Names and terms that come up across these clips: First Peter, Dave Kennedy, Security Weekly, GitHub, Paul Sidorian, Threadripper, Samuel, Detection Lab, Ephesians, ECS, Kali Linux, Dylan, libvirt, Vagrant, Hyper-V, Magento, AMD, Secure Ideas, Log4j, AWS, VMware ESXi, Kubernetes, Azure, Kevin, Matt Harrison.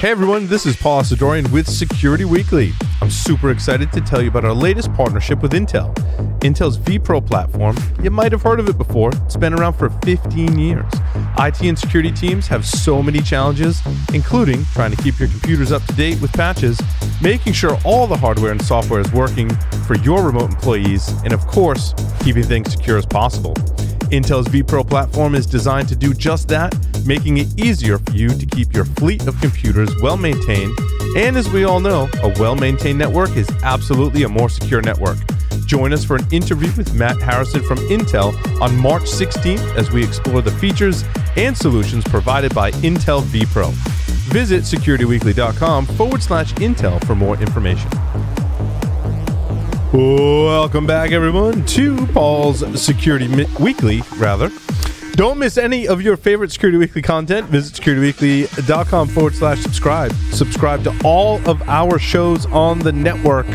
Hey everyone, this is Paul Sidorian with Security Weekly. I'm super excited to tell you about our latest partnership with Intel. Intel's vPro platform, you might have heard of it before, it's been around for 15 years. IT and security teams have so many challenges, including trying to keep your computers up to date with patches, making sure all the hardware and software is working for your remote employees, and of course, keeping things secure as possible. Intel's vPro platform is designed to do just that, making it easier for you to keep your fleet of computers well-maintained. And as we all know, a well-maintained network is absolutely a more secure network. Join us for an interview with Matt Harrison from Intel on March 16th as we explore the features and solutions provided by Intel vPro. Visit securityweekly.com/Intel for more information. Welcome back, everyone, to Paul's Security Weekly, rather. Don't miss any of your favorite Security Weekly content. Visit securityweekly.com/subscribe. Subscribe to all of our shows on the network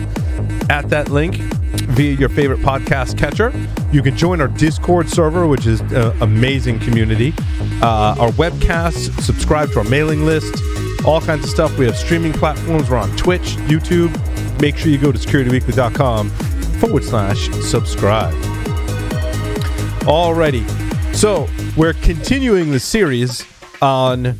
at that link via your favorite podcast catcher. You can join our Discord server, which is an amazing community. Our webcasts, subscribe to our mailing list, all kinds of stuff. We have streaming platforms. We're on Twitch, YouTube. Make sure you go to securityweekly.com/subscribe. Alrighty. So we're continuing the series on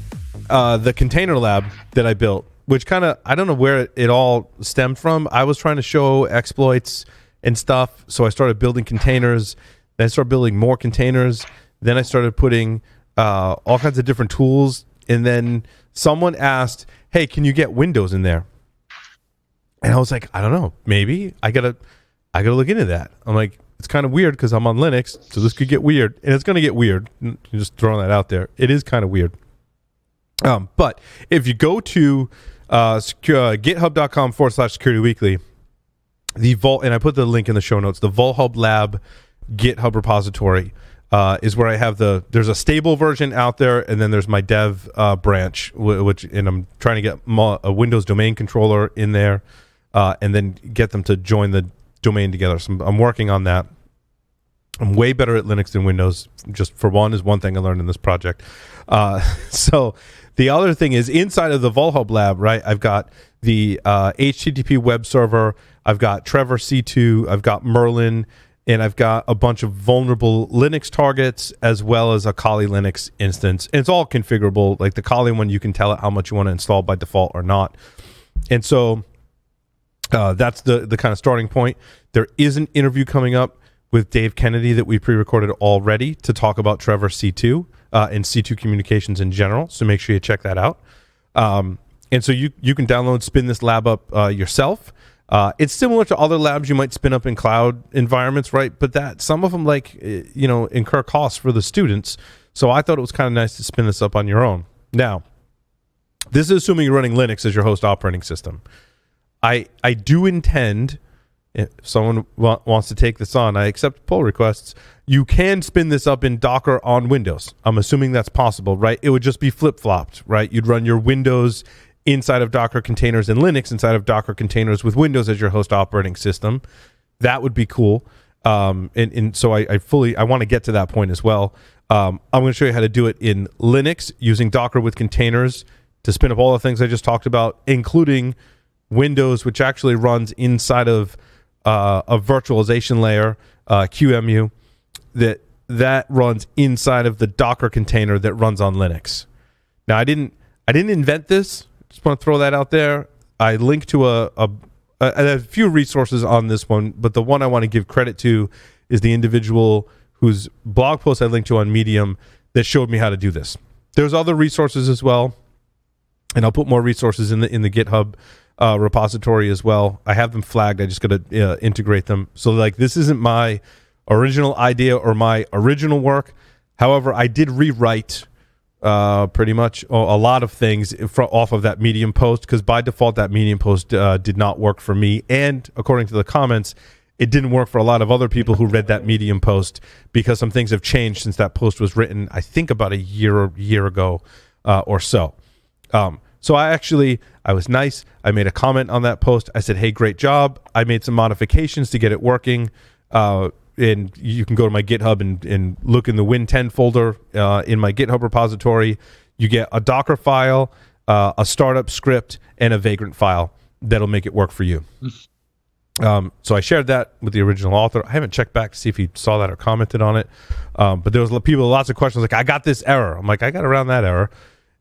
the container lab that I built, which kind of, I don't know where it all stemmed from. I was trying to show exploits and stuff. So I started building containers. Then I started building more containers. Then I started putting all kinds of different tools. And then someone asked, hey, can you get Windows in there? And I was like, I don't know, maybe I gotta look into that. I'm like, it's kind of weird because I'm on Linux, so this could get weird, and it's gonna get weird. I'm just throwing that out there. It is kind of weird. But if you go to github.com/securityweekly, the Vault, and I put the link in the show notes. The Vulhub Lab GitHub repository is where I have there's a stable version out there, and then there's my dev branch, and I'm trying to get a Windows domain controller in there. And then get them to join the domain together. So I'm working on that. I'm way better at Linux than Windows, just for one, is one thing I learned in this project. So the other thing is inside of the Vulhub Lab, right, I've got the HTTP web server, I've got Trevor C2, I've got Merlin, and I've got a bunch of vulnerable Linux targets as well as a Kali Linux instance. And it's all configurable. Like the Kali one, you can tell it how much you want to install by default or not. And so... that's the kind of starting point. There is an interview coming up with Dave Kennedy that we pre-recorded already to talk about Trevor C2 and C2 communications in general. So make sure you check that out. And so you can download, spin this lab up yourself. It's similar to other labs you might spin up in cloud environments, right? But that some of them incur costs for the students. So I thought it was kind of nice to spin this up on your own. Now, this is assuming you're running Linux as your host operating system. I do intend, if someone wants to take this on, I accept pull requests. You can spin this up in Docker on Windows. I'm assuming that's possible, right? It would just be flip-flopped, right? You'd run your Windows inside of Docker containers and Linux inside of Docker containers with Windows as your host operating system. That would be cool. And so I want to get to that point as well. I'm going to show you how to do it in Linux using Docker with containers to spin up all the things I just talked about, including Windows, which actually runs inside of a virtualization layer, QEMU, that runs inside of the Docker container that runs on Linux. Now, I didn't invent this. Just want to throw that out there. I linked to a few resources on this one, but the one I want to give credit to is the individual whose blog post I linked to on Medium that showed me how to do this. There's other resources as well, and I'll put more resources in the GitHub repository as well. I have them flagged. I just got to integrate them. So like this isn't my original idea or my original work. However, I did rewrite pretty much a lot of things off of that Medium post because by default that Medium post did not work for me. And according to the comments, it didn't work for a lot of other people who read that Medium post because some things have changed since that post was written, I think about a year ago or so. So I was nice. I made a comment on that post. I said, hey, great job. I made some modifications to get it working. And you can go to my GitHub and look in the Win10 folder in my GitHub repository. You get a Docker file a startup script, and a Vagrant file that'll make it work for you. So I shared that with the original author. I haven't checked back to see if he saw that or commented on it. But there was people, lots of questions like, I got this error. I'm like, I got around that error.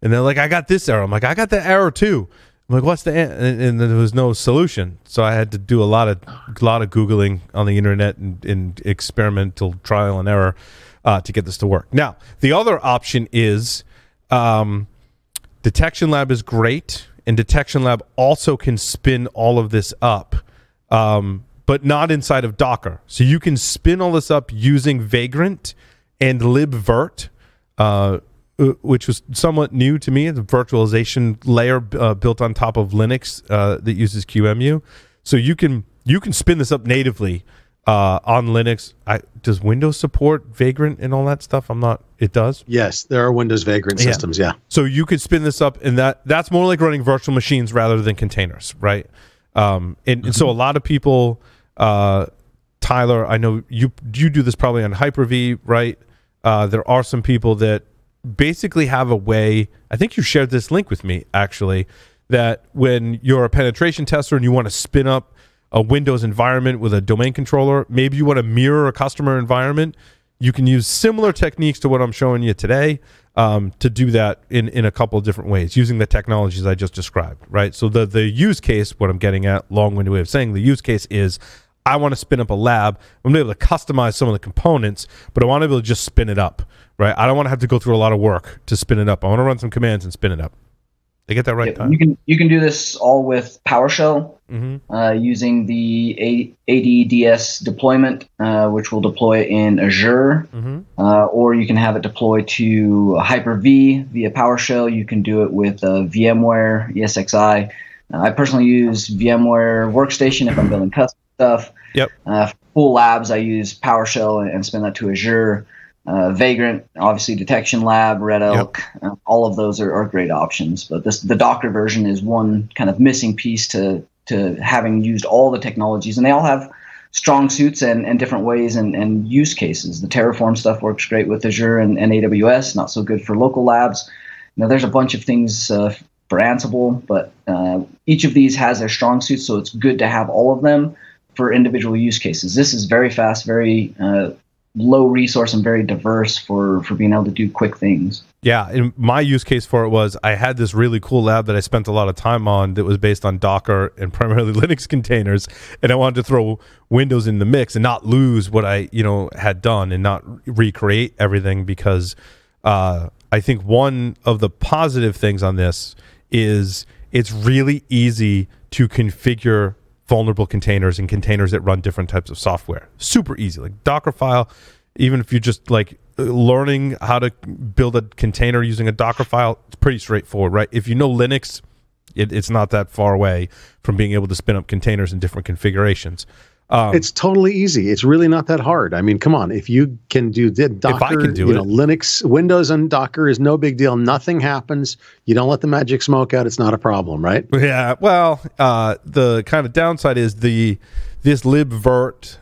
And they're like, I got this error. I'm like, I got that error too. I'm like, what's the end? And there was no solution. So I had to do a lot of Googling on the internet and experimental trial and error to get this to work. Now, the other option is Detection Lab is great. And Detection Lab also can spin all of this up, but not inside of Docker. So you can spin all this up using Vagrant and libvirt, which was somewhat new to me. It's a virtualization layer built on top of Linux that uses QEMU. So you can spin this up natively on Linux. Does Windows support Vagrant and all that stuff? It does? Yes, there are Windows Vagrant systems, yeah. So you could spin this up, and that's more like running virtual machines rather than containers, right? And so a lot of people, Tyler, I know you do this probably on Hyper-V, right? There are some people that basically have a way, I think you shared this link with me actually, that when you're a penetration tester and you want to spin up a Windows environment with a domain controller, maybe you want to mirror a customer environment, you can use similar techniques to what I'm showing you today to do that in a couple of different ways using the technologies I just described, right? So the use case, what I'm getting at, long-winded way of saying, the use case is I want to spin up a lab. I'm going to be able to customize some of the components, but I want to be able to just spin it up, right? I don't want to have to go through a lot of work to spin it up. I want to run some commands and spin it up. Did I get that right? Yeah, you can do this all with PowerShell using the ADDS deployment, which will deploy in Azure, or you can have it deploy to Hyper-V via PowerShell. You can do it with VMware ESXi. I personally use VMware Workstation if I'm building custom stuff. Yep. For full labs, I use PowerShell and spin that to Azure. Vagrant, obviously Detection Lab, Red Elk, yep. All of those are great options. But the Docker version is one kind of missing piece to having used all the technologies. And they all have strong suits and different ways and use cases. The Terraform stuff works great with Azure and AWS, not so good for local labs. Now, there's a bunch of things for Ansible, but each of these has their strong suits, so it's good to have all of them for individual use cases. This is very fast, very low resource and very diverse for being able to do quick things. Yeah, and my use case for it was I had this really cool lab that I spent a lot of time on that was based on Docker and primarily Linux containers, and I wanted to throw Windows in the mix and not lose what I had done and not recreate everything because I think one of the positive things on this is it's really easy to configure vulnerable containers and containers that run different types of software. Super easy, like Dockerfile. Even if you're just like learning how to build a container using a Dockerfile, it's pretty straightforward, right? If you know Linux, it's not that far away from being able to spin up containers in different configurations. It's totally easy. It's really not that hard. I mean, come on. If you can do Docker, if I can do it. Linux, Windows and Docker is no big deal. Nothing happens. You don't let the magic smoke out. It's not a problem, right? Yeah. Well, the kind of downside is this libvirt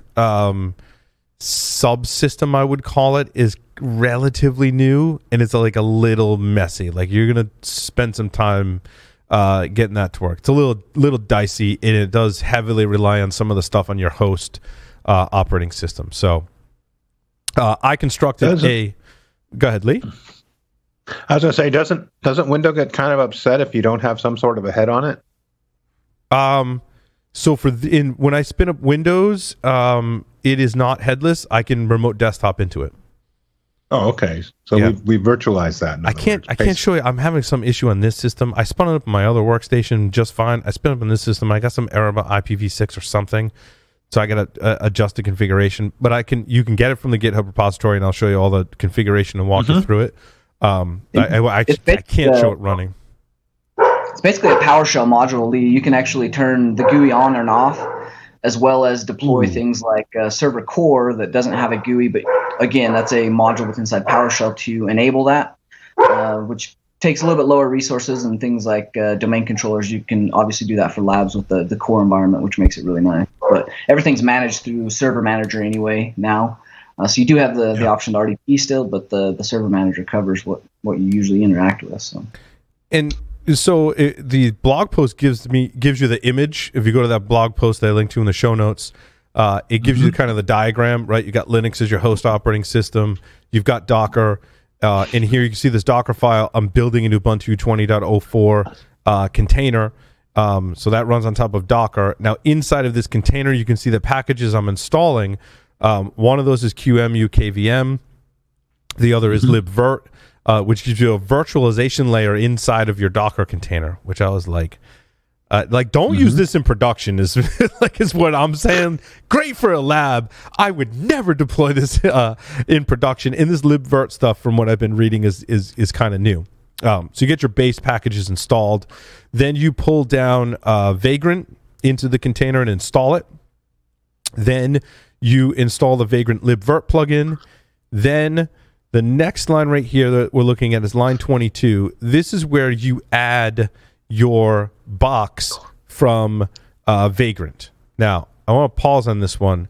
subsystem, I would call it, is relatively new, and it's like a little messy. Like you're going to spend some time getting that to work. It's a little dicey, and it does heavily rely on some of the stuff on your host operating system. So I constructed Go ahead, Lee. I was going to say, doesn't Windows get kind of upset if you don't have some sort of a head on it? So when I spin up Windows, it is not headless. I can remote desktop into it. Oh, okay. So yeah. we virtualized that. I can't show you. I'm having some issue on this system. I spun it up in my other workstation just fine. I spun up on this system. I got some error about IPv6 or something, so I got to adjust the configuration. But you can get it from the GitHub repository, and I'll show you all the configuration and walk you through it. I can't show it running. It's basically a PowerShell module, Lee. You can actually turn the GUI on and off, as well as deploy things like server core that doesn't have a GUI, but again, that's a module that's inside PowerShell to enable that, which takes a little bit lower resources and things like domain controllers. You can obviously do that for labs with the core environment, which makes it really nice. But everything's managed through Server Manager anyway now. So you do have the option to RDP still, but the Server Manager covers what you usually interact with. So. And So the blog post gives you the image. If you go to that blog post that I linked to in the show notes, it gives you kind of the diagram, right? You got Linux as your host operating system. You've got Docker. In here, you can see this Docker file. I'm building an Ubuntu 20.04 container. So that runs on top of Docker. Now, inside of this container, you can see the packages I'm installing. One of those is QEMU KVM. The other is libvirt, which gives you a virtualization layer inside of your Docker container, which I was like don't use this in production is is what I'm saying. Great for a lab. I would never deploy this in production. And this libvirt stuff, from what I've been reading, is kind of new. So you get your base packages installed. Then you pull down Vagrant into the container and install it. Then you install the Vagrant libvirt plugin. Then the next line right here that we're looking at is line 22. This is where you add your box from Vagrant. Now, I want to pause on this one.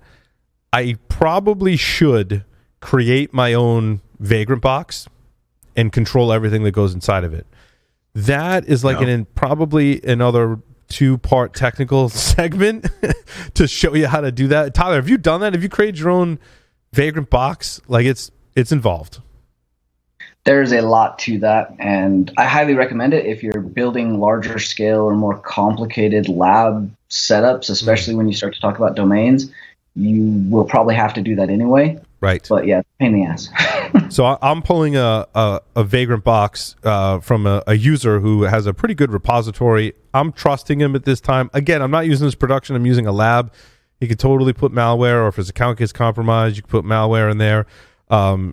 I probably should create my own Vagrant box and control everything that goes inside of it. That is like probably another two-part technical segment to show you how to do that. Tyler, have you done that? Have you created your own Vagrant box? Like, it's involved. There's a lot to that, and I highly recommend it if you're building larger scale or more complicated lab setups, especially when you start to talk about domains. You will probably have to do that anyway. Right. But yeah, pain in the ass. So I'm pulling a Vagrant box from a user who has a pretty good repository. I'm trusting him at this time. Again, I'm not using this production. I'm using a lab. He could totally put malware, or if his account gets compromised, you can put malware in there.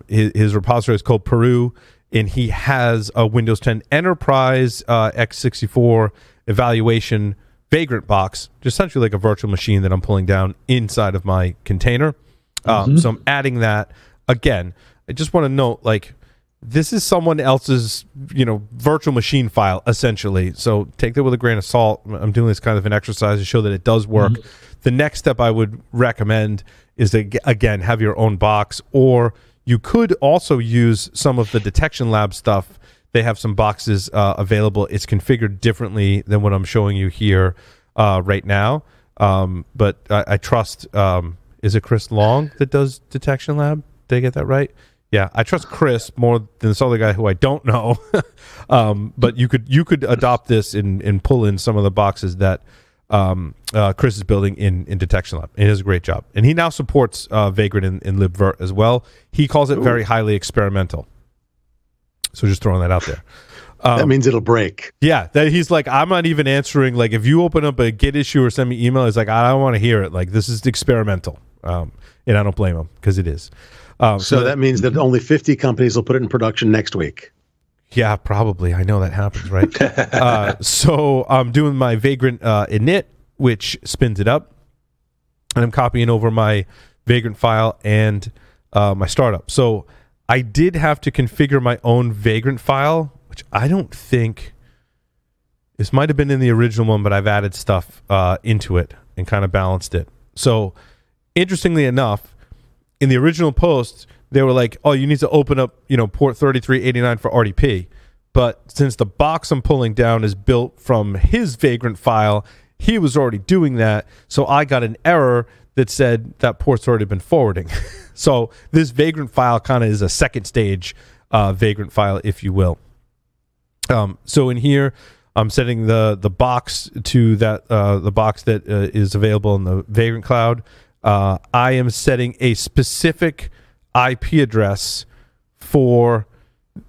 His repository is called Peru, and he has a Windows 10 Enterprise x64 evaluation Vagrant box, just essentially like a virtual machine that I'm pulling down inside of my container. So I'm adding that. Again, I just want to note, like, this is someone else's, virtual machine file, essentially. So take that with a grain of salt. I'm doing this kind of an exercise to show that it does work. The next step I would recommend is to, again, have your own box, or you could also use some of the Detection Lab stuff. They have some boxes available. It's configured differently than what I'm showing you here right now. But I trust, is it Chris Long that does Detection Lab? Did I get that right? Yeah, I trust Chris more than this other guy who I don't know. But you could adopt this and pull in some of the boxes that Chris is building in Detection Lab. It does a great job. And he now supports Vagrant in libvirt as well. He calls it very highly experimental. So just throwing that out there. That means it'll break. Yeah, that he's like, I'm not even answering. Like, if you open up a Git issue or send me email, he's like, I don't want to hear it. Like, this is experimental. And I don't blame him, because it is. So that means that only 50 companies will put it in production next week. Yeah, probably. I know that happens, right? So I'm doing my Vagrant init, which spins it up, and I'm copying over my Vagrant file and my startup. So I did have to configure my own Vagrant file, which I don't think this might have been in the original one, but I've added stuff into it and kind of balanced it. So interestingly enough, in the original post, they were like, oh, you need to open up, port 3389 for RDP. But since the box I'm pulling down is built from his Vagrant file, he was already doing that. So I got an error that said that port's already been forwarding. So this Vagrant file kind of is a second stage Vagrant file, if you will. So in here, I'm setting the box to that the box that is available in the Vagrant Cloud. I am setting a specific IP address for,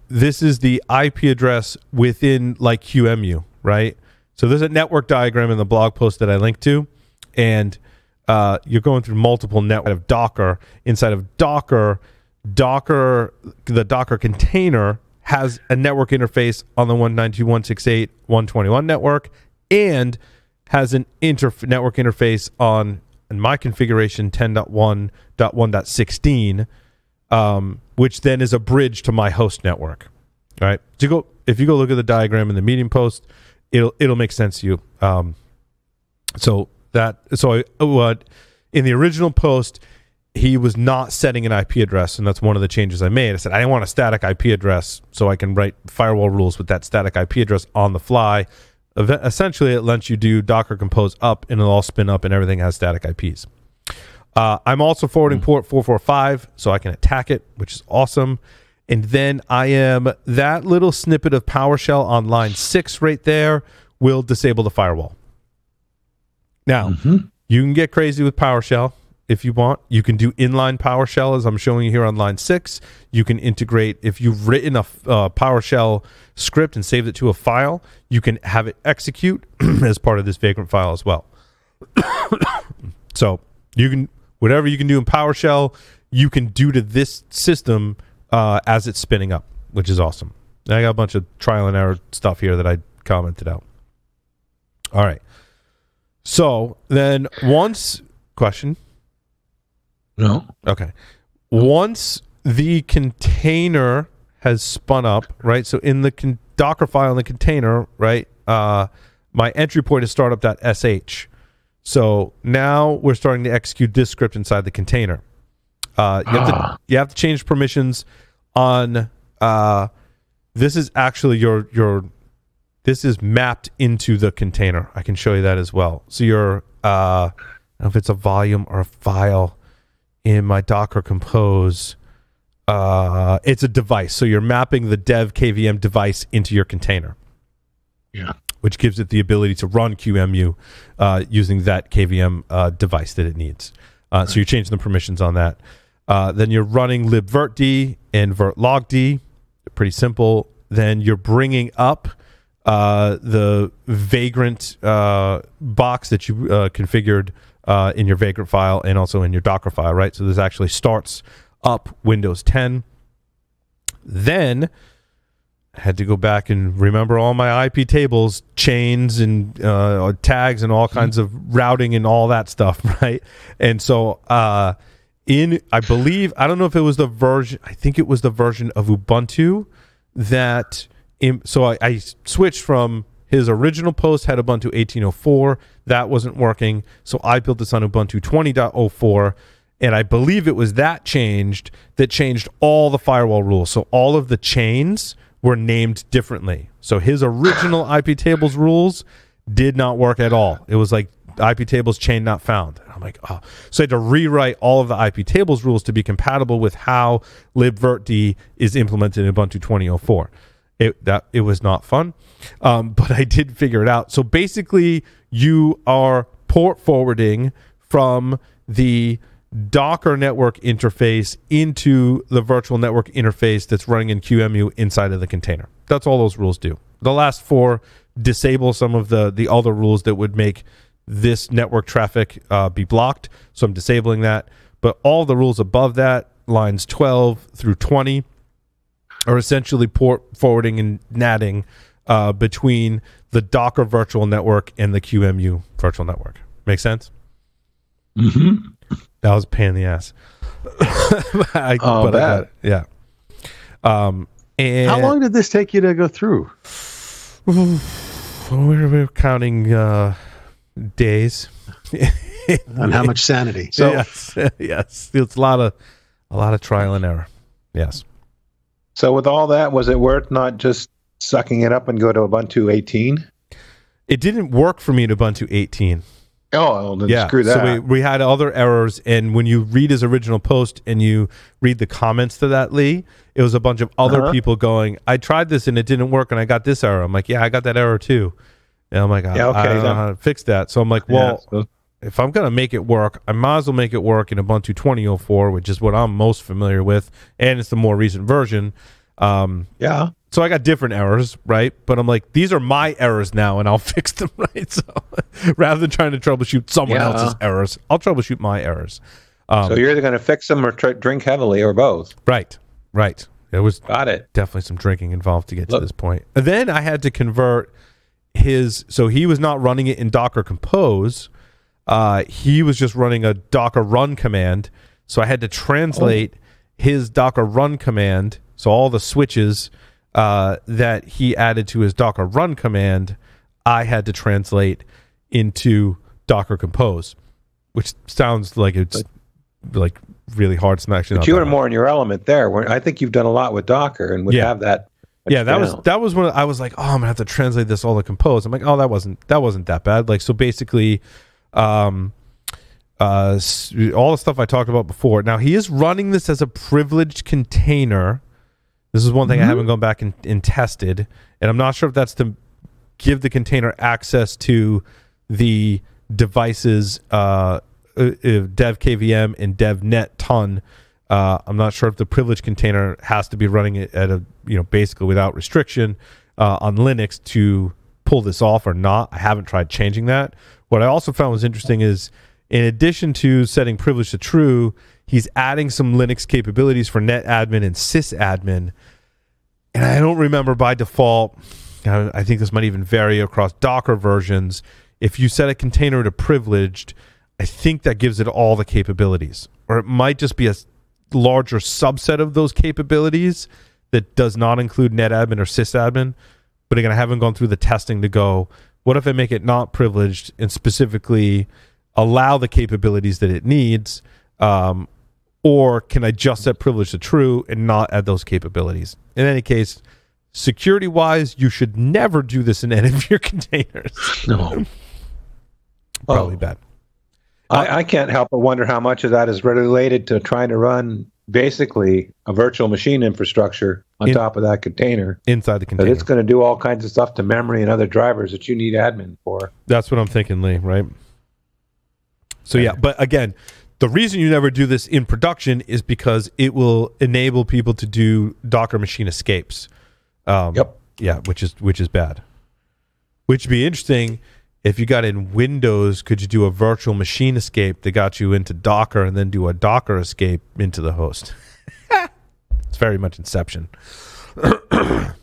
this is the IP address within like QEMU, right? So there's a network diagram in the blog post that I linked to, and you're going through multiple network of Docker. Inside of Docker, the Docker container has a network interface on the 192.168.121 network, and has an network interface on, in my configuration, 10.1.1.16, which then is a bridge to my host network. All right. So if you go look at the diagram in the Medium post, it'll make sense to you. So in the original post, he was not setting an IP address, and that's one of the changes I made. I said, I didn't want a static IP address, so I can write firewall rules with that static IP address on the fly. Essentially, it lets you do Docker Compose up, and it'll all spin up, and everything has static IPs. I'm also forwarding port 445, so I can attack it, which is awesome. And then I am, that little snippet of PowerShell on line 6 right there will disable the firewall. Now, you can get crazy with PowerShell if you want. You can do inline PowerShell, as I'm showing you here on line 6. You can integrate, if you've written a PowerShell script and saved it to a file, you can have it execute as part of this Vagrant file as well. So you can, whatever you can do in PowerShell, you can do to this system as it's spinning up, which is awesome. And I got a bunch of trial and error stuff here that I commented out. All right. So then once... Question? No. Okay. Once the container has spun up, right? So in the Docker file in the container, right, my entry point is startup.sh. So now we're starting to execute this script inside the container. You have to change permissions on this is actually your this is mapped into the container. I can show you that as well. So your I don't know if it's a volume or a file in my Docker Compose. It's a device. So you're mapping the dev KVM device into your container. Yeah. Which gives it the ability to run QEMU using that KVM device that it needs. So you're changing the permissions on that. Then you're running libvirtd and virtlogd. Pretty simple. Then you're bringing up the Vagrant box that you configured in your Vagrant file and also in your Docker file, right? So this actually starts up Windows 10. Then... I had to go back and remember all my IP tables, chains, and tags, and all kinds of routing and all that stuff, right? And so, I think it was the version of Ubuntu that. So I switched from his original post had Ubuntu 18.04. That wasn't working, so I built this on Ubuntu 20.04. And I believe it was that changed all the firewall rules. So all of the chains were named differently. So his original IP tables rules did not work at all. It was like IP tables chain not found. And I'm like, oh. So I had to rewrite all of the IP tables rules to be compatible with how libvirtd is implemented in Ubuntu 20.04. It was not fun, but I did figure it out. So basically, you are port forwarding from the Docker network interface into the virtual network interface that's running in QEMU inside of the container. That's all those rules do. The last four disable some of the other rules that would make this network traffic be blocked. So I'm disabling that. But all the rules above that, lines 12 through 20, are essentially port forwarding and NATing between the Docker virtual network and the QEMU virtual network. Make sense? Mm-hmm. That was a pain in the ass. Yeah. And how long did this take you to go through? We're counting days. And how much sanity? So yes, it's a lot of trial and error. Yes. So with all that, was it worth not just sucking it up and go to Ubuntu 18? It didn't work for me in Ubuntu 18. Oh, well, yeah. Screw that. So we had other errors, and when you read his original post and you read the comments to that, Lee, it was a bunch of other people going, I tried this and it didn't work, and I got this error. I'm like, yeah, I got that error too. And I'm like, I don't know how to fix that. So I'm like, if I'm going to make it work, I might as well make it work in Ubuntu 20.04, which is what I'm most familiar with, and it's the more recent version. So I got different errors, right? But I'm like, these are my errors now, and I'll fix them, right? So rather than trying to troubleshoot someone else's errors, I'll troubleshoot my errors. So you're either going to fix them or drink heavily or both. Right. There was definitely some drinking involved to get to this point. And then I had to convert so he was not running it in Docker Compose. He was just running a Docker run command. So I had to translate his Docker run command, so all the switches... that he added to his Docker run command, I had to translate into Docker Compose, which sounds like it's like really hard. It's actually but not you were more in your element there. Where I think you've done a lot with Docker and would have that. Yeah, that was when I was like, oh, I'm gonna have to translate this all to Compose. I'm like, oh, that wasn't that bad. Like, so basically, all the stuff I talked about before. Now he is running this as a privileged container. This is one thing I haven't gone back and tested, and I'm not sure if that's to give the container access to the devices dev KVM and dev net ton. I'm not sure if the privileged container has to be running it at a basically without restriction on Linux to pull this off or not. I haven't tried changing that. What I also found was interesting is in addition to setting privilege to true, he's adding some Linux capabilities for netadmin and sysadmin. And I don't remember by default, I think this might even vary across Docker versions, if you set a container to privileged, I think that gives it all the capabilities. Or it might just be a larger subset of those capabilities that does not include netadmin or sysadmin. But again, I haven't gone through the testing to go, what if I make it not privileged and specifically allow the capabilities that it needs? Or can I just set privilege to true and not add those capabilities? In any case, security-wise, you should never do this in any of your containers. No. Probably bad. I can't help but wonder how much of that is related to trying to run basically a virtual machine infrastructure on top of that container. Inside the container. But it's going to do all kinds of stuff to memory and other drivers that you need admin for. That's what I'm thinking, Lee, right? So yeah, but again, the reason you never do this in production is because it will enable people to do Docker machine escapes. Yeah, which is bad. Which would be interesting. If you got in Windows, could you do a virtual machine escape that got you into Docker and then do a Docker escape into the host? It's very much Inception. And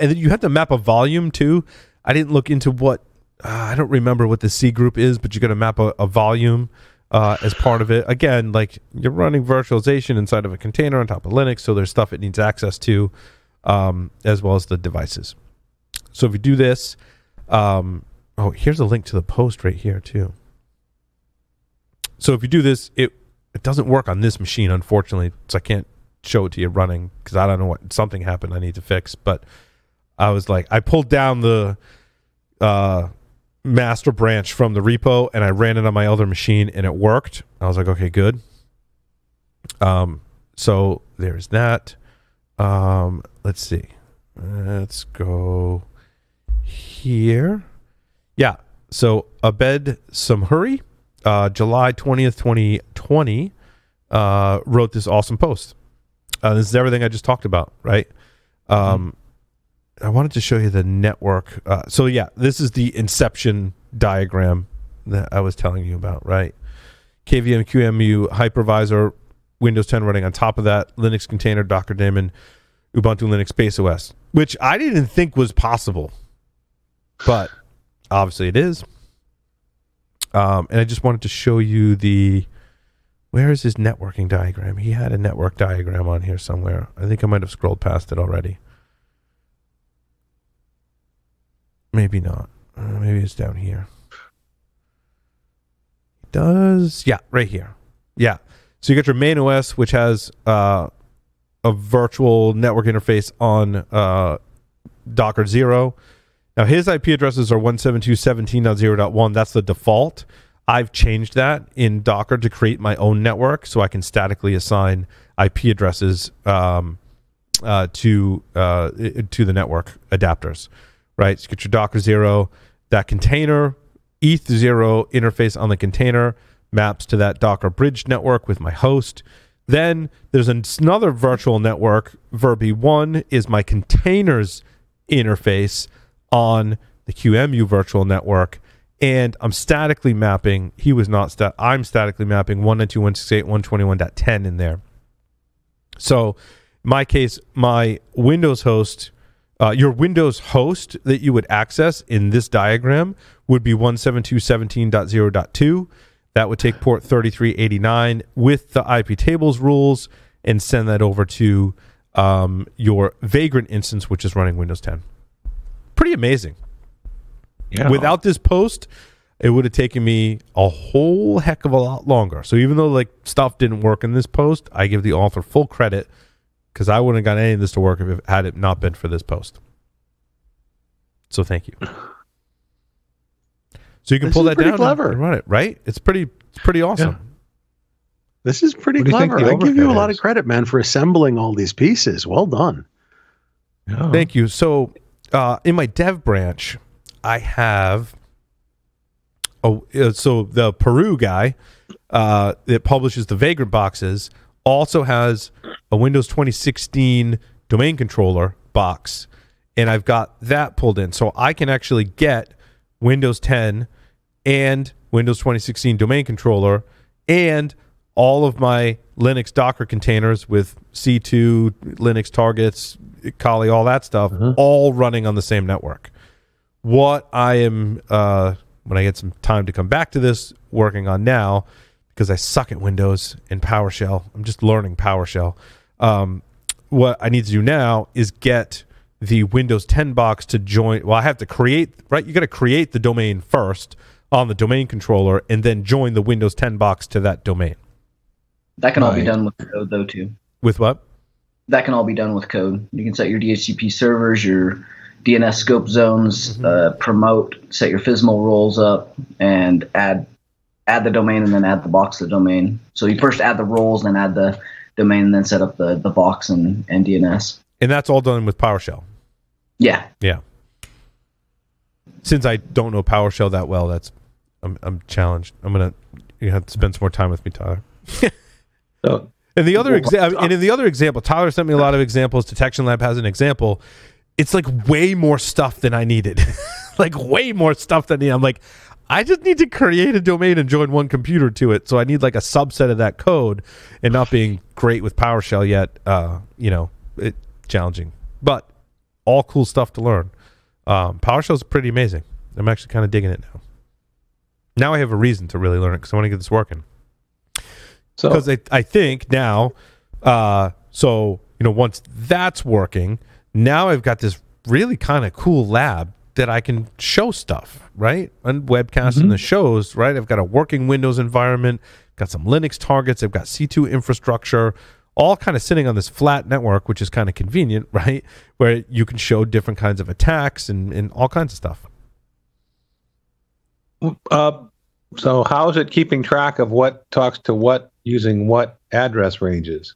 then you have to map a volume too. I didn't look into what, I don't remember what the C group is, but you got to map a volume as part of it. Again, like you're running virtualization inside of a container on top of Linux, so there's stuff it needs access to as well as the devices. So if you do this, oh, here's a link to the post right here too. So if you do this, it doesn't work on this machine, unfortunately, so I can't show it to you running because I don't know what something happened I need to fix. But I was like, I pulled down the master branch from the repo and I ran it on my other machine and it worked. I was like, okay, good. So there's that. Let's see. Let's go here. Yeah. So Abed Samhuri, July 20th, 2020, wrote this awesome post. This is everything I just talked about, right? I wanted to show you the network. So yeah, this is the inception diagram that I was telling you about, right? KVM, QEMU, hypervisor, Windows 10 running on top of that, Linux container, Docker daemon, Ubuntu Linux base OS, which I didn't think was possible. But obviously it is. And I just wanted to show you where is his networking diagram? He had a network diagram on here somewhere. I think I might have scrolled past it already. Maybe not. Maybe it's down here. It does. Yeah, right here. Yeah. So you got your main OS, which has a virtual network interface on Docker 0. Now, his IP addresses are 172.17.0.1. That's the default. I've changed that in Docker to create my own network so I can statically assign IP addresses to the network adapters, right? So you get your Docker 0, that container, ETH 0 interface on the container maps to that Docker bridge network with my host. Then there's another virtual network. Verb1 is my containers interface on the QEMU virtual network, and I'm statically mapping. I'm statically mapping 192.168.121.10 in there. So, in my case, my Windows host, your Windows host that you would access in this diagram would be 172.17.0.2. That would take port 3389 with the IP tables rules and send that over to your Vagrant instance, which is running Windows 10. Pretty amazing. Yeah. Without this post, it would have taken me a whole heck of a lot longer. So even though like stuff didn't work in this post, I give the author full credit because I wouldn't have gotten any of this to work if it had it not been for this post. So thank you. So you can pull that down and run it, right? It's pretty awesome. Yeah. This is pretty clever. I give you a lot of credit, man, for assembling all these pieces. Well done. Yeah. Thank you. So in my dev branch, I have... So the Peru guy that publishes the Vagrant boxes also has a Windows 2016 domain controller box, and I've got that pulled in. So I can actually get Windows 10 and Windows 2016 domain controller and all of my Linux Docker containers with C2, Linux targets, Kali, all that stuff, all running on the same network. What I am, when I get some time to come back to this, working on now, because I suck at Windows and PowerShell. I'm just learning PowerShell. What I need to do now is get the Windows 10 box to join. Well, I have to create, right? You got to create the domain first on the domain controller and then join the Windows 10 box to that domain. That can all be done with code, though, too. With what? That can all be done with code. You can set your DHCP servers, your DNS scope zones, promote, set your FISML roles up, and add the domain and then add the box to the domain. So you first add the roles, then add the domain, and then set up the box and DNS. And that's all done with PowerShell? Yeah. Yeah. Since I don't know PowerShell that well, I'm challenged. I'm going to have to spend some more time with me, Tyler. And in the other example, Tyler sent me a lot of examples. Detection Lab has an example. It's like way more stuff than I needed. I'm like, I just need to create a domain and join one computer to it. So I need like a subset of that code. And not being great with PowerShell yet, it's challenging. But all cool stuff to learn. PowerShell is pretty amazing. I'm actually kind of digging it now. Now I have a reason to really learn it because I want to get this working. Because so, I think now, once that's working, now I've got this really kind of cool lab that I can show stuff, right? And webcast and the shows, right? I've got a working Windows environment, got some Linux targets, I've got C2 infrastructure, all kind of sitting on this flat network, which is kind of convenient, right? Where you can show different kinds of attacks and all kinds of stuff. So how is it keeping track of what talks to what using what address ranges?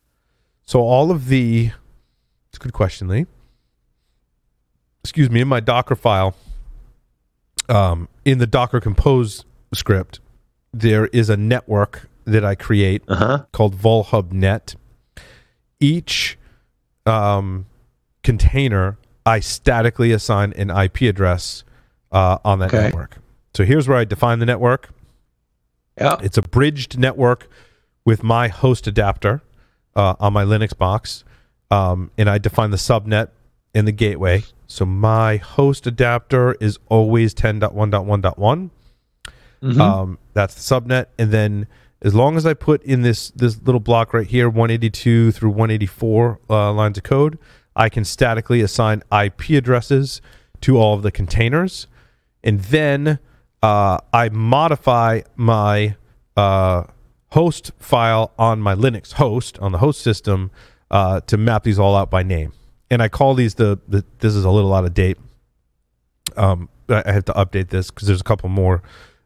So all of the... It's a good question, Lee. Excuse me. In my Docker file, in the Docker Compose script, there is a network that I create called Vulhub Net. Each container, I statically assign an IP address on that network. So here's where I define the network. Yep. It's a bridged network with my host adapter on my Linux box. And I define the subnet and the gateway. So my host adapter is always 10.1.1.1. That's the subnet. And then as long as I put in this little block right here, 182 through 184 lines of code, I can statically assign IP addresses to all of the containers. And then... I modify my host file on my Linux host, on the host system, to map these all out by name. And I call these this is a little out of date. I have to update this because there's a couple more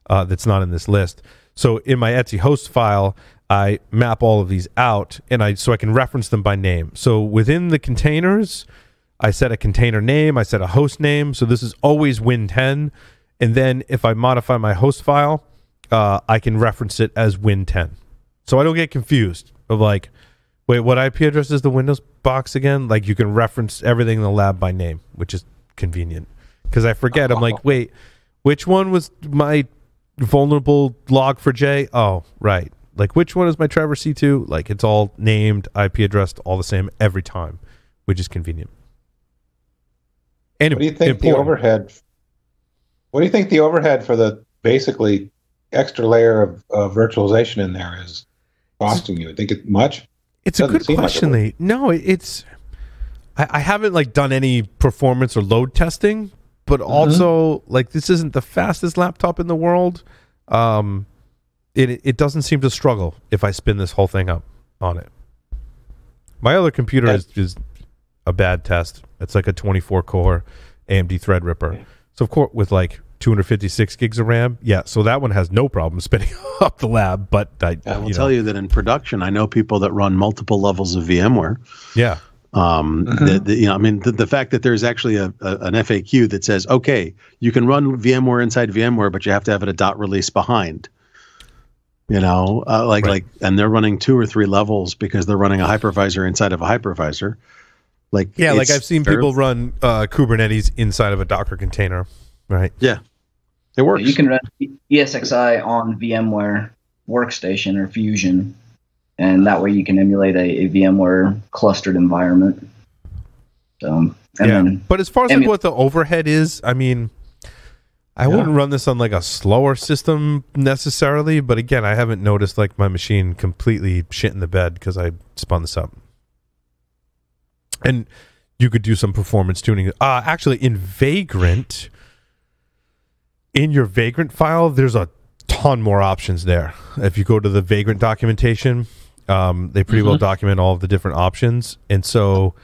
that's not in this list. So in my Etsy host file, I map all of these out, and so I can reference them by name. So within the containers, I set a container name, I set a host name. So this is always Win10. And then if I modify my host file, I can reference it as Win10. So I don't get confused of like, wait, what IP address is the Windows box again? Like you can reference everything in the lab by name, which is convenient. Because I forget, I'm like, wait, which one was my vulnerable Log4j? Oh, right. Like which one is my Trevor C2? Like it's all named, IP addressed, all the same every time, which is convenient. Anyway, what do you think the overhead... What do you think the overhead for the basically extra layer of virtualization in there is costing you? I think it's much. It's a good question, Lee. No, I haven't done any performance or load testing, but also like this isn't the fastest laptop in the world. It doesn't seem to struggle if I spin this whole thing up on it. My other computer is a bad test. It's like a 24-core AMD Threadripper. Yeah. So, of course, with like 256 gigs of RAM, so that one has no problem spinning up the lab. But I will tell you that in production, I know people that run multiple levels of VMware. Yeah. The fact that there's actually an FAQ that says, okay, you can run VMware inside VMware, but you have to have it a dot release behind. And they're running 2 or 3 levels because they're running a hypervisor inside of a hypervisor. I've seen people run Kubernetes inside of a Docker container, right? Yeah, it works. You can run ESXi on VMware Workstation or Fusion, and that way you can emulate a VMware clustered environment. But as far as what the overhead is, I mean, I wouldn't run this on like a slower system necessarily, but again, I haven't noticed like my machine completely shit in the bed because I spun this up. And you could do some performance tuning. Actually, in your Vagrant file, there's a ton more options there. If you go to the Vagrant documentation, they pretty well document all of the different options. And so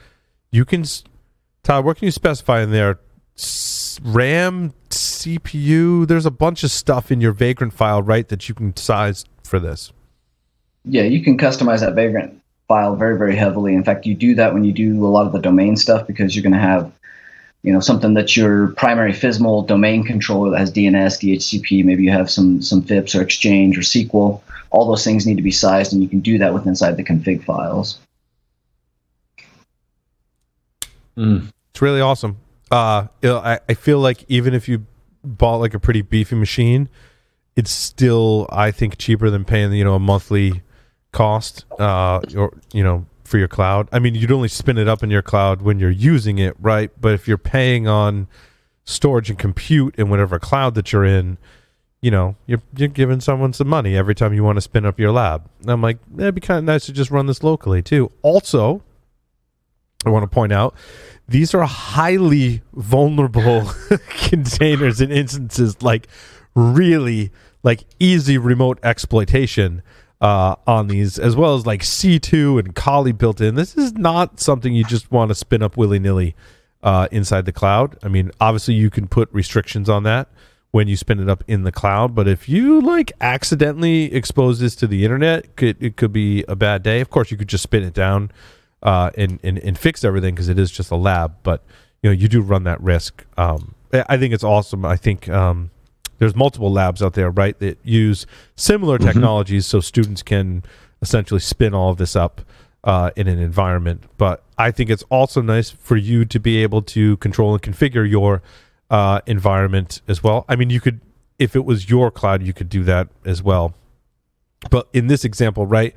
you can, Todd, what can you specify in there? RAM, CPU, there's a bunch of stuff in your Vagrant file, right, that you can size for this. Yeah, you can customize that Vagrant file very, very heavily. In fact, you do that when you do a lot of the domain stuff because you're going to have, something that's your primary FISML domain controller that has DNS, DHCP. Maybe you have some FIPS or Exchange or SQL. All those things need to be sized, and you can do that with inside the config files. It's really awesome. I feel like even if you bought like a pretty beefy machine, it's still, I think, cheaper than paying a monthly cost or for your cloud. I mean, you'd only spin it up in your cloud when you're using it, right? But if you're paying on storage and compute in whatever cloud that you're in, you're giving someone some money every time you want to spin up your lab. And I'm like, it'd be kind of nice to just run this locally too. Also, I want to point out these are highly vulnerable containers and instances, like really like easy remote exploitation on these, as well as like C2 and Kali built in. This is not something you just want to spin up willy-nilly inside the cloud. I mean, obviously you can put restrictions on that when you spin it up in the cloud, but if you like accidentally expose this to the internet, it could be a bad day. Of course, you could just spin it down and fix everything because it is just a lab, but you do run that risk. I think it's awesome. I think there's multiple labs out there, right, that use similar technologies, so students can essentially spin all of this up in an environment. But I think it's also nice for you to be able to control and configure your environment as well. I mean, you could, if it was your cloud, you could do that as well. But in this example, right,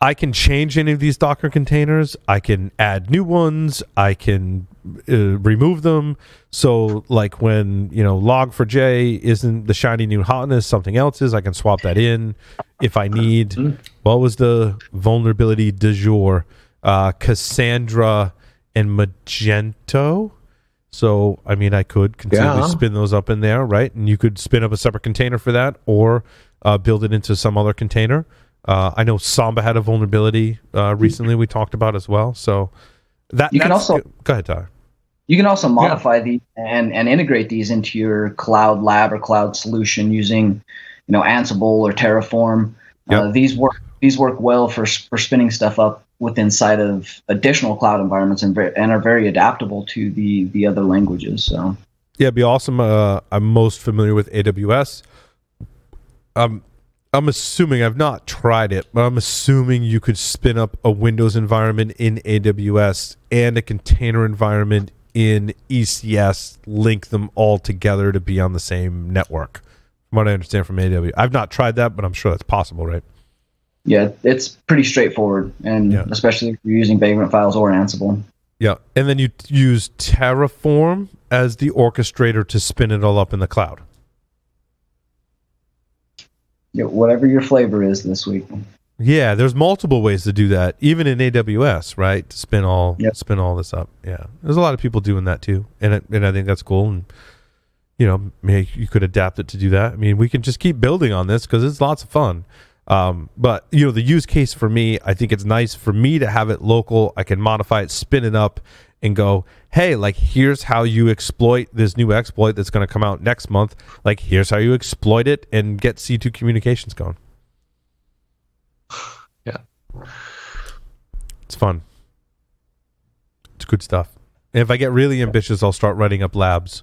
I can change any of these Docker containers. I can add new ones. I can remove them. So like when Log4j isn't the shiny new hotness, something else is, I can swap that in if I need. What was the vulnerability du jour? Cassandra and Magento. So I mean, I could continually spin those up in there, right? And you could spin up a separate container for that, or build it into some other container. I know Samba had a vulnerability recently we talked about as well. So that you can also go ahead, Tyler. You can also modify these and integrate these into your cloud lab or cloud solution using, Ansible or Terraform. Yep. These work well for spinning stuff up with inside of additional cloud environments and are very adaptable to the other languages. So yeah, it'd be awesome. I'm most familiar with AWS. I'm assuming, I've not tried it, but I'm assuming you could spin up a Windows environment in AWS and a container environment in ECS, link them all together to be on the same network, from what I understand from AWS. I've not tried that, but I'm sure that's possible, right? Yeah, it's pretty straightforward, and especially if you're using Vagrant files or Ansible. Yeah, and then you use Terraform as the orchestrator to spin it all up in the cloud. Whatever your flavor is this week. Yeah, there's multiple ways to do that, even in AWS, right? To spin all this up. Yeah, there's a lot of people doing that too, and I think that's cool. And you know, maybe you could adapt it to do that. I mean, we can just keep building on this because it's lots of fun. But you know, the use case for me, I think it's nice for me to have it local. I can modify it, spin it up, and go, hey, like, here's how you exploit this new exploit that's going to come out next month. Like, here's how you exploit it and get C2 communications going. Yeah, it's fun. It's good stuff. And if I get really ambitious, I'll start writing up labs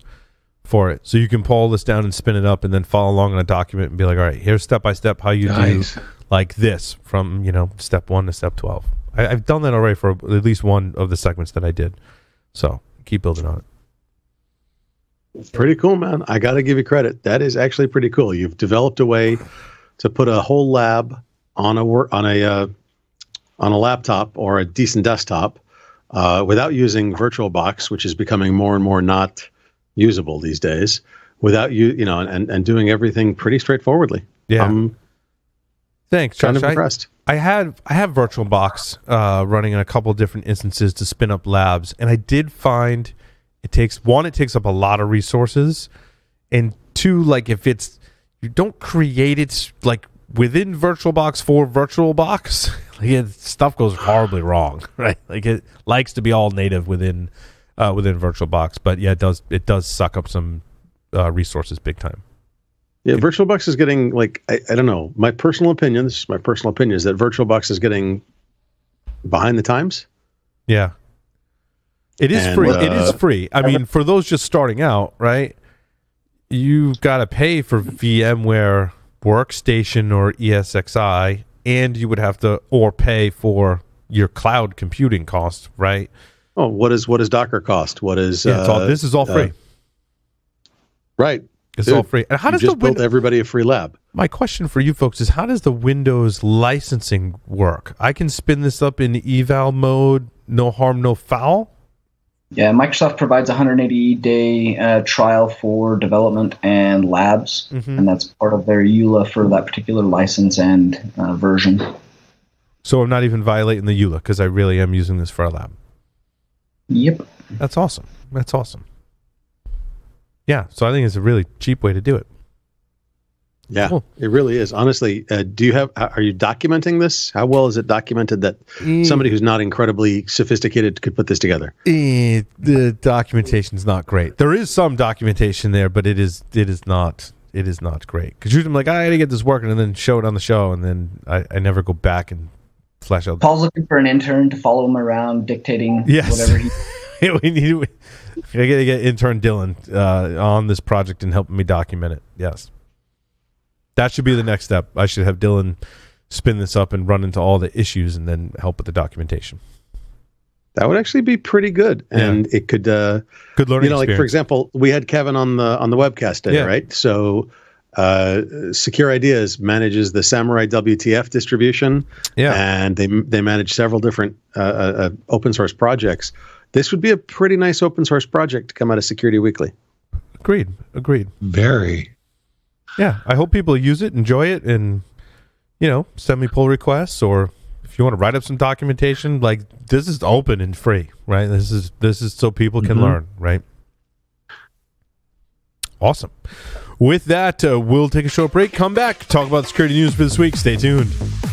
for it, so you can pull this down and spin it up, and then follow along in a document and be like, all right, here's step by step how you do like this from, you know, step 1 to step 12. I've done that already for at least one of the segments that I did, so keep building on it. It's pretty cool, man. I got to give you credit. That is actually pretty cool. You've developed a way to put a whole lab on a laptop or a decent desktop without using VirtualBox, which is becoming more and more not usable these days, without and doing everything pretty straightforwardly. Yeah. Thanks. Kind of impressed. I have VirtualBox running in a couple of different instances to spin up labs, and I did find it takes up a lot of resources, and 2, like, if it's, you don't create it like within VirtualBox for VirtualBox, like, stuff goes horribly wrong, right? Like, it likes to be all native within VirtualBox, but yeah, it does suck up some resources big time. Yeah, VirtualBox is getting, like, I don't know. My personal opinion is that VirtualBox is getting behind the times. Yeah, it is free. I mean, for those just starting out, right? You've got to pay for VMware Workstation or ESXi, and you would have to pay for your cloud computing costs, right? Oh, what is Docker cost? What is this is all free, right? It's all free. And how does just build everybody a free lab? My question for you folks is, how does the Windows licensing work? I can spin this up in eval mode, no harm, no foul. Yeah, Microsoft provides a 180-day trial for development and labs, and that's part of their EULA for that particular license and version. So I'm not even violating the EULA because I really am using this for a lab. Yep. That's awesome. Yeah, so I think it's a really cheap way to do it. Yeah, cool. It really is. Honestly, are you documenting this? How well is it documented that somebody who's not incredibly sophisticated could put this together? The documentation's not great. There is some documentation there, but it is not great. Because usually I'm like, I got to get this working and then show it on the show, and then I never go back and flesh out. Paul's looking for an intern to follow him around dictating whatever he... I got to get intern Dylan on this project and helping me document it. Yes. That should be the next step. I should have Dylan spin this up and run into all the issues and then help with the documentation. That would actually be pretty good. And it could... good learning experience. Like, for example, we had Kevin on the webcast today, right? So... Secure Ideas manages the Samurai WTF distribution, and they manage several different open source projects. This would be a pretty nice open source project to come out of Security Weekly. Agreed. Very. Yeah, I hope people use it, enjoy it, and send me pull requests, or if you want to write up some documentation. Like, this is open and free, right? This is so people can learn, right? Awesome. With that, we'll take a short break, come back, talk about security news for this week. Stay tuned.